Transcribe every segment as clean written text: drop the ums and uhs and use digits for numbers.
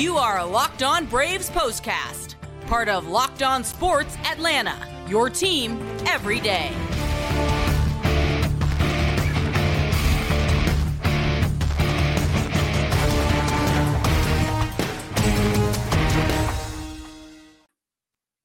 You are Locked On Braves Postcast, part of Locked On Sports Atlanta, your team every day.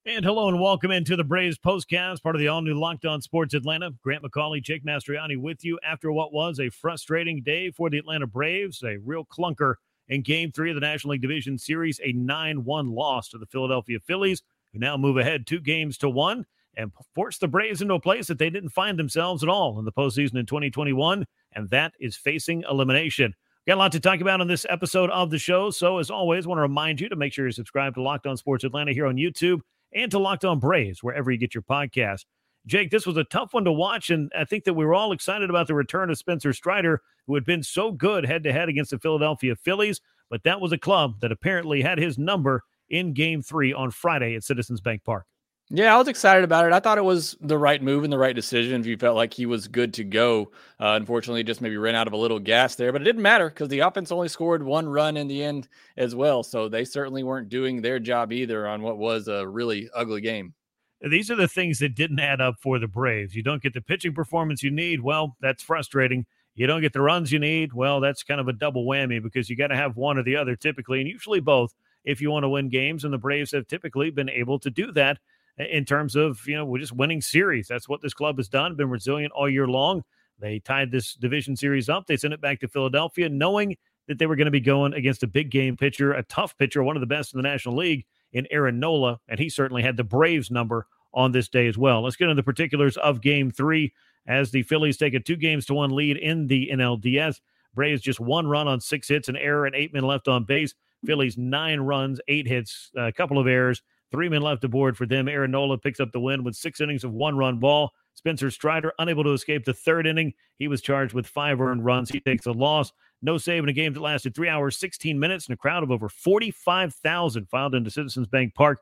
And hello and welcome into the Braves Postcast, part of the all-new Locked On Sports Atlanta. Grant McCallie, Jake Mastriani with you after what was a frustrating day for the Atlanta Braves, a real clunker in Game 3 of the National League Division Series, a 9-1 loss to the Philadelphia Phillies, who now move ahead 2-1 and force the Braves into a place that they didn't find themselves at all in the postseason in 2021, and that is facing elimination. Got a lot to talk about on this episode of the show, so as always, I want to remind you to make sure you're subscribed to Locked On Sports Atlanta here on YouTube, and to Locked On Braves, wherever you get your podcast. Jake, this was a tough one to watch, and I think that we were all excited about the return of Spencer Strider, who had been so good head-to-head against the Philadelphia Phillies, but that was a club that apparently had his number in Game 3 on Friday at Citizens Bank Park. Yeah, I was excited about it. I thought it was the right move and the right decision if you felt like he was good to go. Unfortunately, just maybe ran out of a little gas there, but it didn't matter because the offense only scored one run in the end as well. So they certainly weren't doing their job either on what was a really ugly game. These are the things that didn't add up for the Braves. You don't get the pitching performance you need. Well, that's frustrating. You don't get the runs you need. Well, that's kind of a double whammy because you got to have one or the other typically, and usually both if you want to win games. And the Braves have typically been able to do that. In terms of, we're just winning series. That's what this club has done, been resilient all year long. They tied this division series up. They sent it back to Philadelphia knowing that they were going to be going against a big game pitcher, a tough pitcher, one of the best in the National League in Aaron Nola, and he certainly had the Braves number on this day as well. Let's get into the particulars of Game 3 as the Phillies take a 2-1 lead in the NLDS. Braves just one run on 6 hits, an error, and 8 men left on base. Phillies 9 runs, 8 hits, a couple of errors. 3 men left aboard for them. Aaron Nola picks up the win with 6 innings of 1-run ball. Spencer Strider unable to escape the 3rd inning. He was charged with 5 earned runs. He takes a loss. No save in a game that lasted 3 hours, 16 minutes, and a crowd of over 45,000 filed into Citizens Bank Park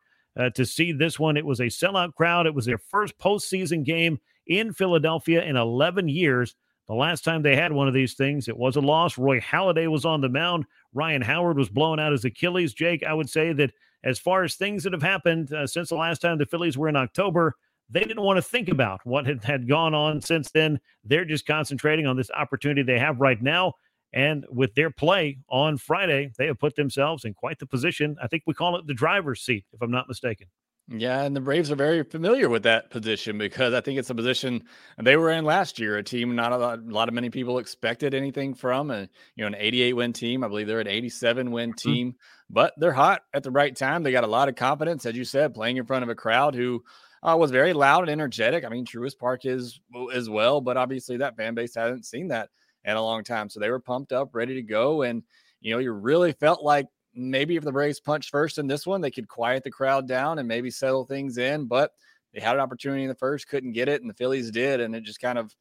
to see this one. It was a sellout crowd. It was their first postseason game in Philadelphia in 11 years. The last time they had one of these things, it was a loss. Roy Halladay was on the mound. Ryan Howard was blowing out his Achilles. Jake, I would say that as far as things that have happened since the last time the Phillies were in October, they didn't want to think about what had gone on since then. They're just concentrating on this opportunity they have right now. And with their play on Friday, they have put themselves in quite the position. I think we call it the driver's seat, if I'm not mistaken. Yeah, and the Braves are very familiar with that position because I think it's a position they were in last year, a team not a lot of many people expected anything from, and an 88-win team. I believe they're an 87-win team, but they're hot at the right time. They got a lot of confidence, as you said, playing in front of a crowd who was very loud and energetic. I mean, Truist Park is as well, but obviously that fan base hasn't seen that in a long time. So they were pumped up, ready to go, and you really felt like maybe if the Braves punched first in this one, they could quiet the crowd down and maybe settle things in, but they had an opportunity in the first, couldn't get it, and the Phillies did, and it just kind of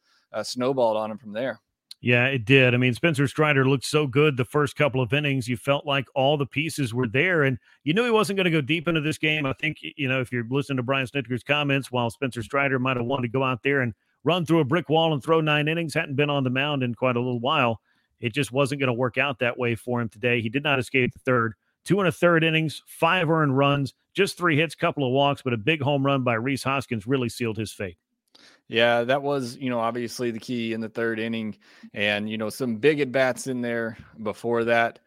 snowballed on them from there. Yeah, it did. I mean, Spencer Strider looked so good the first couple of innings. You felt like all the pieces were there, and you knew he wasn't going to go deep into this game. I think, if you're listening to Brian Snitker's comments, while Spencer Strider might have wanted to go out there and run through a brick wall and throw 9 innings, hadn't been on the mound in quite a little while. It just wasn't going to work out that way for him today. He did not escape the 3rd. 2 1/3 innings, 5 earned runs, just 3 hits, couple of walks, but a big home run by Rhys Hoskins really sealed his fate. Yeah, that was, obviously the key in the 3rd inning and, some big at-bats in there before that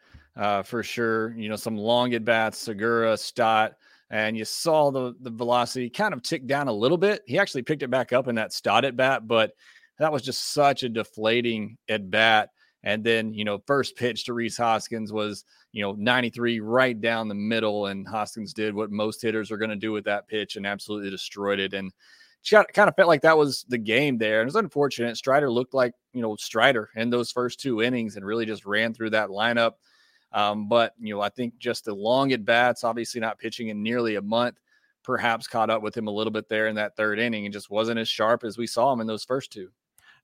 for sure. Some long at-bats, Segura, Stott, and you saw the velocity kind of tick down a little bit. He actually picked it back up in that Stott at-bat, but that was just such a deflating at-bat. And then, first pitch to Rhys Hoskins was, 93 right down the middle. And Hoskins did what most hitters are going to do with that pitch and absolutely destroyed it. And kind of felt like that was the game there. And it was unfortunate. Strider looked like, Strider in those first 2 innings and really just ran through that lineup. But, I think just the long at-bats, obviously not pitching in nearly a month, perhaps caught up with him a little bit there in that 3rd inning and just wasn't as sharp as we saw him in those first 2.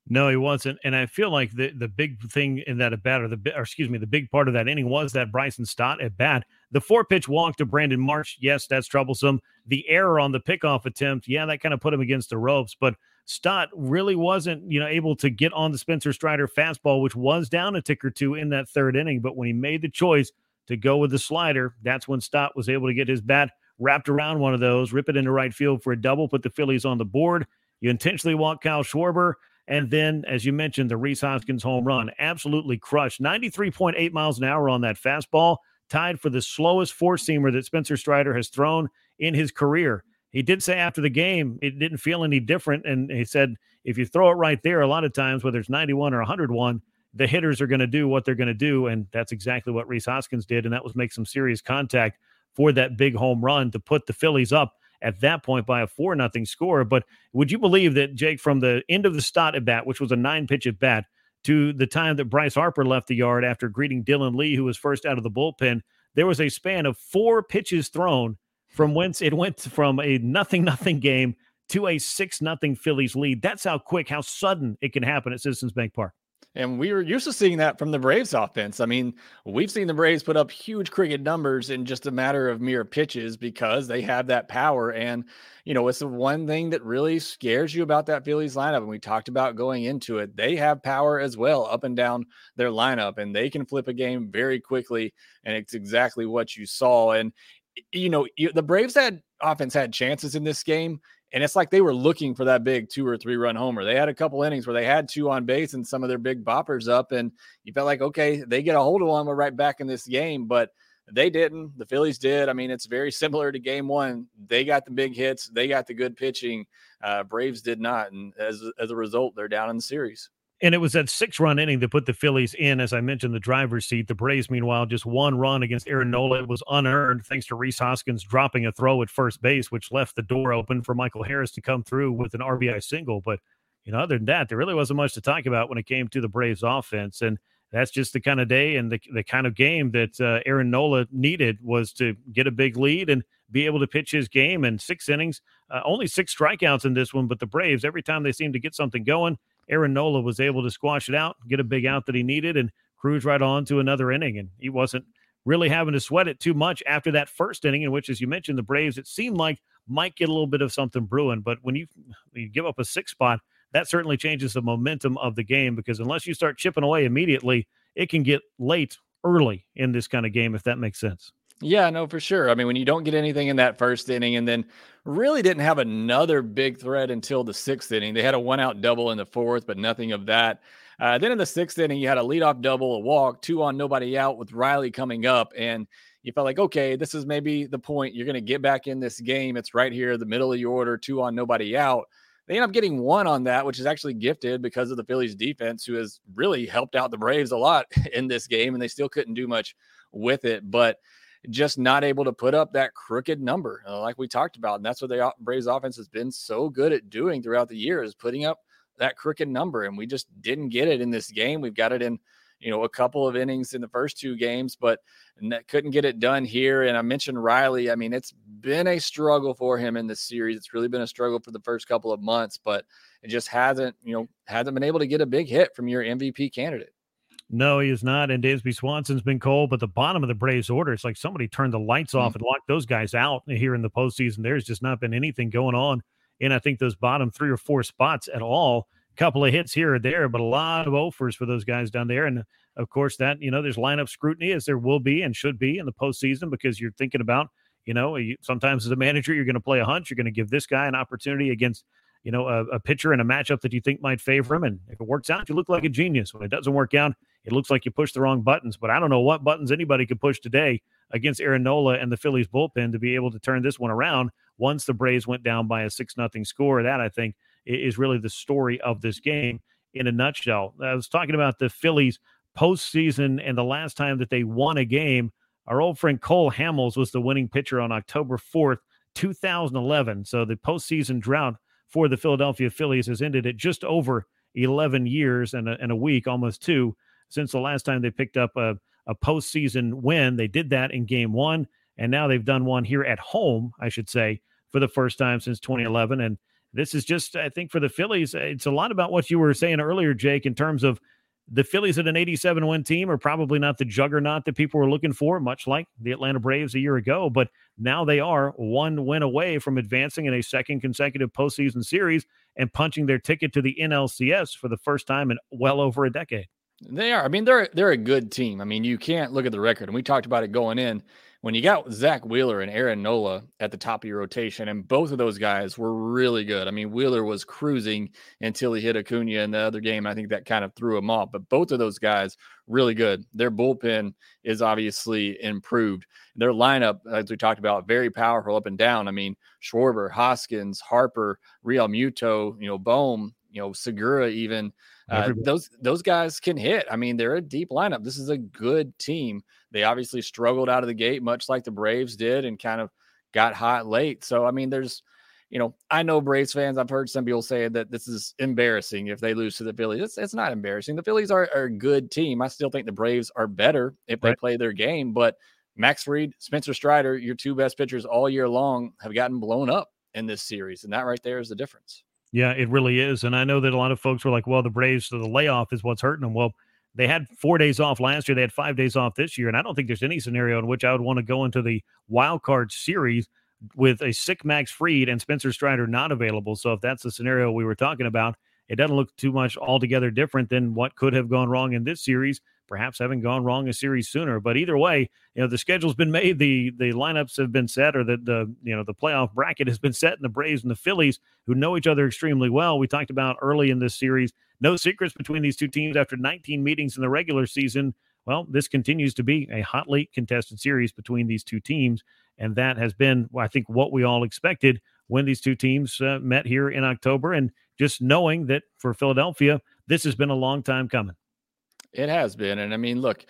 No, he wasn't. And I feel like the big thing in that at-bat, the big part of that inning was that Bryson Stott at-bat. The 4-pitch walk to Brandon Marsh, yes, that's troublesome. The error on the pickoff attempt, yeah, that kind of put him against the ropes. But Stott really wasn't, able to get on the Spencer Strider fastball, which was down a tick or two in that 3rd inning. But when he made the choice to go with the slider. That's when Stott was able to get his bat wrapped around one of those, rip it into right field for a double, put the Phillies on the board. You intentionally walk Kyle Schwarber. And then, as you mentioned, the Rhys Hoskins home run absolutely crushed. 93.8 miles an hour on that fastball, tied for the slowest four-seamer that Spencer Strider has thrown in his career. He did say after the game it didn't feel any different, and he said if you throw it right there, a lot of times, whether it's 91 or 101, the hitters are going to do what they're going to do, and that's exactly what Rhys Hoskins did, and that was make some serious contact for that big home run to put the Phillies up at that point by a 4-0 score. But would you believe that, Jake, from the end of the Stott at bat, which was a 9-pitch at bat, to the time that Bryce Harper left the yard after greeting Dylan Lee, who was first out of the bullpen, there was a span of 4 pitches thrown from whence it went from a 0-0 game to a 6-0 Phillies lead. That's how quick, how sudden it can happen at Citizens Bank Park. And we were used to seeing that from the Braves offense. I mean, we've seen the Braves put up huge cricket numbers in just a matter of mere pitches because they have that power. And, you know, it's the one thing that really scares you about that Phillies lineup. And we talked about going into it. They have power as well up and down their lineup, and they can flip a game very quickly. And it's exactly what you saw. And, you know, the Braves offense had chances in this game. And it's like they were looking for that big 2 or 3 run homer. They had a couple innings where they had 2 on base and some of their big boppers up. And you felt like, okay, they get a hold of one, we're right back in this game. But they didn't. The Phillies did. I mean, it's very similar to game one. They got the big hits. They got the good pitching. Braves did not. And as a result, they're down in the series. And it was that 6-run inning that put the Phillies in, as I mentioned, the driver's seat. The Braves, meanwhile, just 1 run against Aaron Nola. It was unearned thanks to Rhys Hoskins dropping a throw at first base, which left the door open for Michael Harris to come through with an RBI single. But, you know, other than that, there really wasn't much to talk about when it came to the Braves offense. And that's just the kind of day and the kind of game that Aaron Nola needed, was to get a big lead and be able to pitch his game. And 6 innings, only 6 strikeouts in this one. But the Braves, every time they seemed to get something going, Aaron Nola was able to squash it out, get a big out that he needed, and cruise right on to another inning. And he wasn't really having to sweat it too much after that first inning, in which, as you mentioned, the Braves, it seemed like, might get a little bit of something brewing. But when you give up a 6 spot, that certainly changes the momentum of the game, because unless you start chipping away immediately, it can get late early in this kind of game, if that makes sense. Yeah, no, for sure. I mean, when you don't get anything in that first inning and then really didn't have another big threat until the 6th inning, they had a 1-out double in the 4th, but nothing of that. Then in the 6th inning, you had a leadoff double, a walk, 2 on, nobody out with Riley coming up. And you felt like, okay, this is maybe the point. You're going to get back in this game. It's right here, the middle of your order, 2 on, nobody out. They end up getting 1 on that, which is actually gifted because of the Phillies defense, who has really helped out the Braves a lot in this game, and they still couldn't do much with it. But just not able to put up that crooked number like we talked about. And that's what the Braves offense has been so good at doing throughout the year, is putting up that crooked number. And we just didn't get it in this game. We've got it in, you know, a couple of innings in the first 2 games, but couldn't get it done here. And I mentioned Riley. I mean, it's been a struggle for him in this series. It's really been a struggle for the first couple of months, but it just hasn't been able to get a big hit from your MVP candidate. No, he is not. And Dansby Swanson's been cold, but the bottom of the Braves order, it's like somebody turned the lights off and locked those guys out here in the postseason. There's just not been anything going on in, I think, those bottom 3 or 4 spots at all. Couple of hits here or there, but a lot of offers for those guys down there. And of course, that, you know, there's lineup scrutiny, as there will be and should be in the postseason, because you're thinking about, you know, sometimes as a manager, you're going to play a hunch. You're going to give this guy an opportunity against, you know, a pitcher in a matchup that you think might favor him. And if it works out, you look like a genius. When it doesn't work out, it looks like you pushed the wrong buttons. But I don't know what buttons anybody could push today against Aaron Nola and the Phillies bullpen to be able to turn this one around once the Braves went down by a 6-0 score. That, I think, is really the story of this game in a nutshell. I was talking about the Phillies postseason and the last time that they won a game. Our old friend Cole Hamels was the winning pitcher on October 4th, 2011. So the postseason drought for the Philadelphia Phillies has ended at just over 11 years and a week, almost 2, since the last time they picked up a postseason win. They did that in game 1, and now they've done one here at home, I should say, for the first time since 2011. And this is just, I think, for the Phillies, it's a lot about what you were saying earlier, Jake, in terms of the Phillies at an 87-win team are probably not the juggernaut that people were looking for, much like the Atlanta Braves a year ago. But now they are 1 win away from advancing in a second consecutive postseason series and punching their ticket to the NLCS for the first time in well over a decade. They are. I mean, they're a good team. I mean, you can't look at the record. And we talked about it going in. When you got Zach Wheeler and Aaron Nola at the top of your rotation, and both of those guys were really good. I mean, Wheeler was cruising until he hit Acuna in the other game. I think that kind of threw him off. But both of those guys, really good. Their bullpen is obviously improved. Their lineup, as we talked about, very powerful up and down. I mean, Schwarber, Hoskins, Harper, Real Muto, Bohm, Segura even. Those guys can hit. I mean, they're a deep lineup. This is a good team. They obviously struggled out of the gate, much like the Braves did, and kind of got hot late. So, I mean, there's, I know Braves fans, I've heard some people say that this is embarrassing if they lose to the Phillies. It's not embarrassing. The Phillies are a good team. I still think the Braves are better if they play their game. But Max Fried, Spencer Strider, your two best pitchers all year long, have gotten blown up in this series. And that right there is the difference. Yeah, it really is. And I know that a lot of folks were like, well, the Braves, the layoff is what's hurting them. Well, they had 4 days off last year. They had 5 days off this year. And I don't think there's any scenario in which I would want to go into the wild card series with a sick Max Fried and Spencer Strider not available. So if that's the scenario we were talking about, it doesn't look too much altogether different than what could have gone wrong in this series, perhaps having gone wrong a series sooner. But either way, the schedule's been made, the lineups have been set, or the playoff bracket has been set, and the Braves and the Phillies, who know each other extremely well. We talked about early in this series, no secrets between these two teams after 19 meetings in the regular season. Well, this continues to be a hotly contested series between these two teams, and that has been, I think, what we all expected when these two teams met here in October, and just knowing that for Philadelphia, this has been a long time coming. It has been. And I mean, look,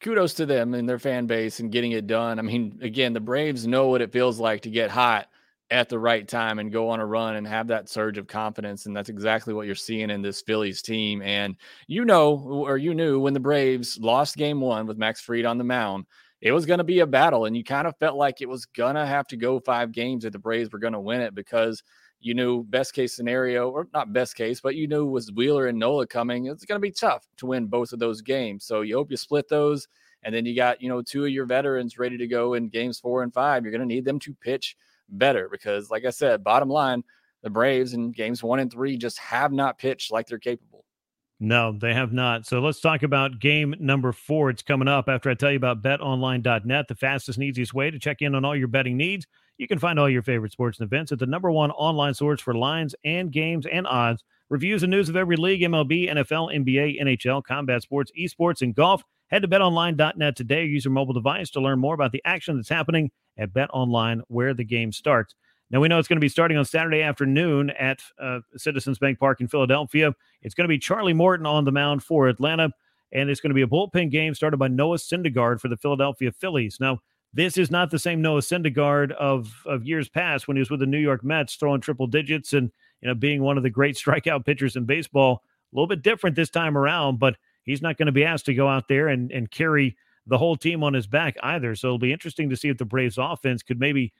kudos to them and their fan base and getting it done. I mean, again, the Braves know what it feels like to get hot at the right time and go on a run and have that surge of confidence. And that's exactly what you're seeing in this Phillies team. And you knew when the Braves lost game one with Max Fried on the mound, it was going to be a battle. And you kind of felt like it was going to have to go 5 games if the Braves were going to win it, because you knew best case scenario, or not best case, but you knew was Wheeler and Nola coming. It's going to be tough to win both of those games. So you hope you split those. And then you got, two of your veterans ready to go in games 4 and 5. You're going to need them to pitch better because, like I said, bottom line, the Braves in games 1 and 3 just have not pitched like they're capable. No, they have not. So let's talk about game number 4. It's coming up after I tell you about betonline.net, the fastest and easiest way to check in on all your betting needs. You can find all your favorite sports and events at the #1 online source for lines and games and odds, reviews and news of every league, MLB, NFL, NBA, NHL, combat sports, esports, and golf. Head to betonline.net today or use your mobile device to learn more about the action that's happening at BetOnline, where the game starts. Now, we know it's going to be starting on Saturday afternoon at Citizens Bank Park in Philadelphia. It's going to be Charlie Morton on the mound for Atlanta, and it's going to be a bullpen game started by Noah Syndergaard for the Philadelphia Phillies. Now, this is not the same Noah Syndergaard of years past when he was with the New York Mets throwing triple digits and being one of the great strikeout pitchers in baseball. A little bit different this time around, but he's not going to be asked to go out there and carry the whole team on his back either. So it'll be interesting to see if the Braves offense could maybe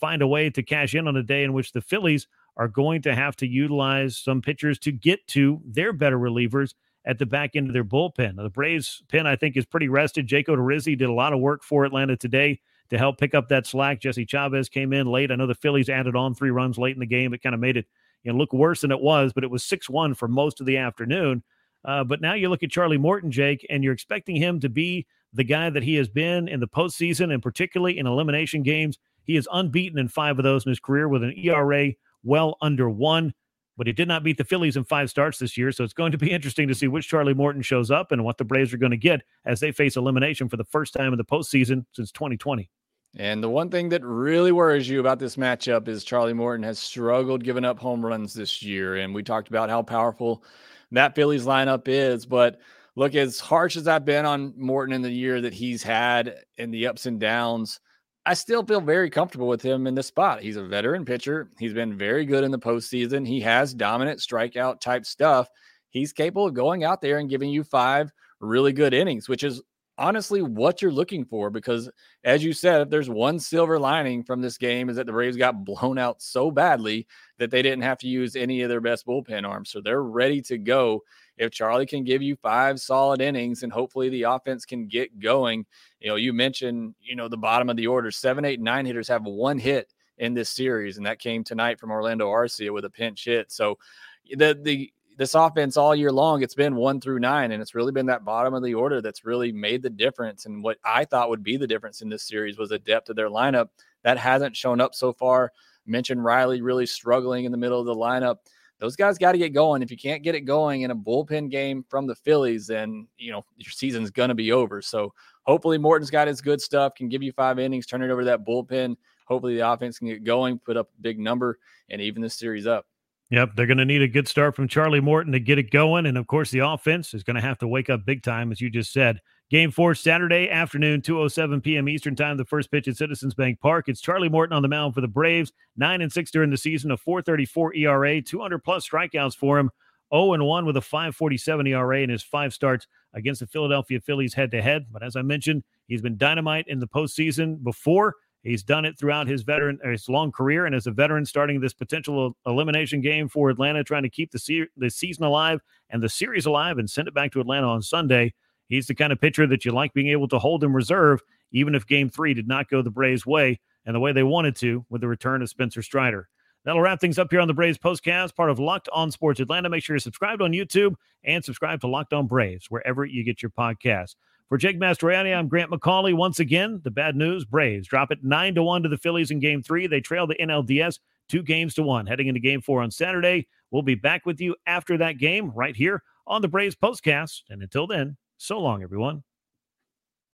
find a way to cash in on a day in which the Phillies are going to have to utilize some pitchers to get to their better relievers at the back end of their bullpen. Now, the Braves' pen, I think, is pretty rested. Jake Odorizzi did a lot of work for Atlanta today to help pick up that slack. Jesse Chavez came in late. I know the Phillies added on 3 runs late in the game. It kind of made it look worse than it was, but it was 6-1 for most of the afternoon. But now you look at Charlie Morton, Jake, and you're expecting him to be the guy that he has been in the postseason and particularly in elimination games. He is unbeaten in 5 of those in his career with an ERA well under 1, but he did not beat the Phillies in 5 starts this year, so it's going to be interesting to see which Charlie Morton shows up and what the Braves are going to get as they face elimination for the first time in the postseason since 2020. And the one thing that really worries you about this matchup is Charlie Morton has struggled giving up home runs this year, and we talked about how powerful that Phillies lineup is, but look, as harsh as I've been on Morton in the year that he's had and the ups and downs, I still feel very comfortable with him in this spot. He's a veteran pitcher. He's been very good in the postseason. He has dominant strikeout type stuff. He's capable of going out there and giving you 5 really good innings, which is honestly what you're looking for. Because as you said, if there's one silver lining from this game is that the Braves got blown out so badly that they didn't have to use any of their best bullpen arms. So they're ready to go. If Charlie can give you 5 solid innings and hopefully the offense can get going, you mentioned, the bottom of the order, 7, 8, 9 hitters have 1 hit in this series. And that came tonight from Orlando Arcia with a pinch hit. So the this offense all year long, it's been 1 through 9, and it's really been that bottom of the order that's really made the difference. And what I thought would be the difference in this series was the depth of their lineup. That hasn't shown up so far. Mentioned Riley really struggling in the middle of the lineup. Those guys got to get going. If you can't get it going in a bullpen game from the Phillies, then, you know, your season's going to be over. So hopefully Morton's got his good stuff, can give you 5 innings, turn it over to that bullpen. Hopefully the offense can get going, put up a big number, and even this series up. Yep, they're going to need a good start from Charlie Morton to get it going. And, of course, the offense is going to have to wake up big time, as you just said. Game 4, Saturday afternoon, 2:07 p.m. Eastern Time, the first pitch at Citizens Bank Park. It's Charlie Morton on the mound for the Braves, 9-6 during the season, a 4.34 ERA, 200-plus strikeouts for him, 0-1 with a 5.47 ERA in his 5 starts against the Philadelphia Phillies head-to-head. But as I mentioned, he's been dynamite in the postseason before. He's done it throughout his long career, and as a veteran starting this potential elimination game for Atlanta, trying to keep the season alive and the series alive and send it back to Atlanta on Sunday. He's the kind of pitcher that you like being able to hold in reserve, even if Game 3 did not go the Braves' way and the way they wanted to with the return of Spencer Strider. That'll wrap things up here on the Braves Postcast, part of Locked On Sports Atlanta. Make sure you're subscribed on YouTube and subscribe to Locked On Braves wherever you get your podcasts. For Jake Mastriani, I'm Grant McAuley. Once again, the bad news, Braves drop it 9-1 to the Phillies in Game 3. They trail the NLDS 2-1. Heading into Game 4 on Saturday, we'll be back with you after that game right here on the Braves Postcast. And until then, so long, everyone.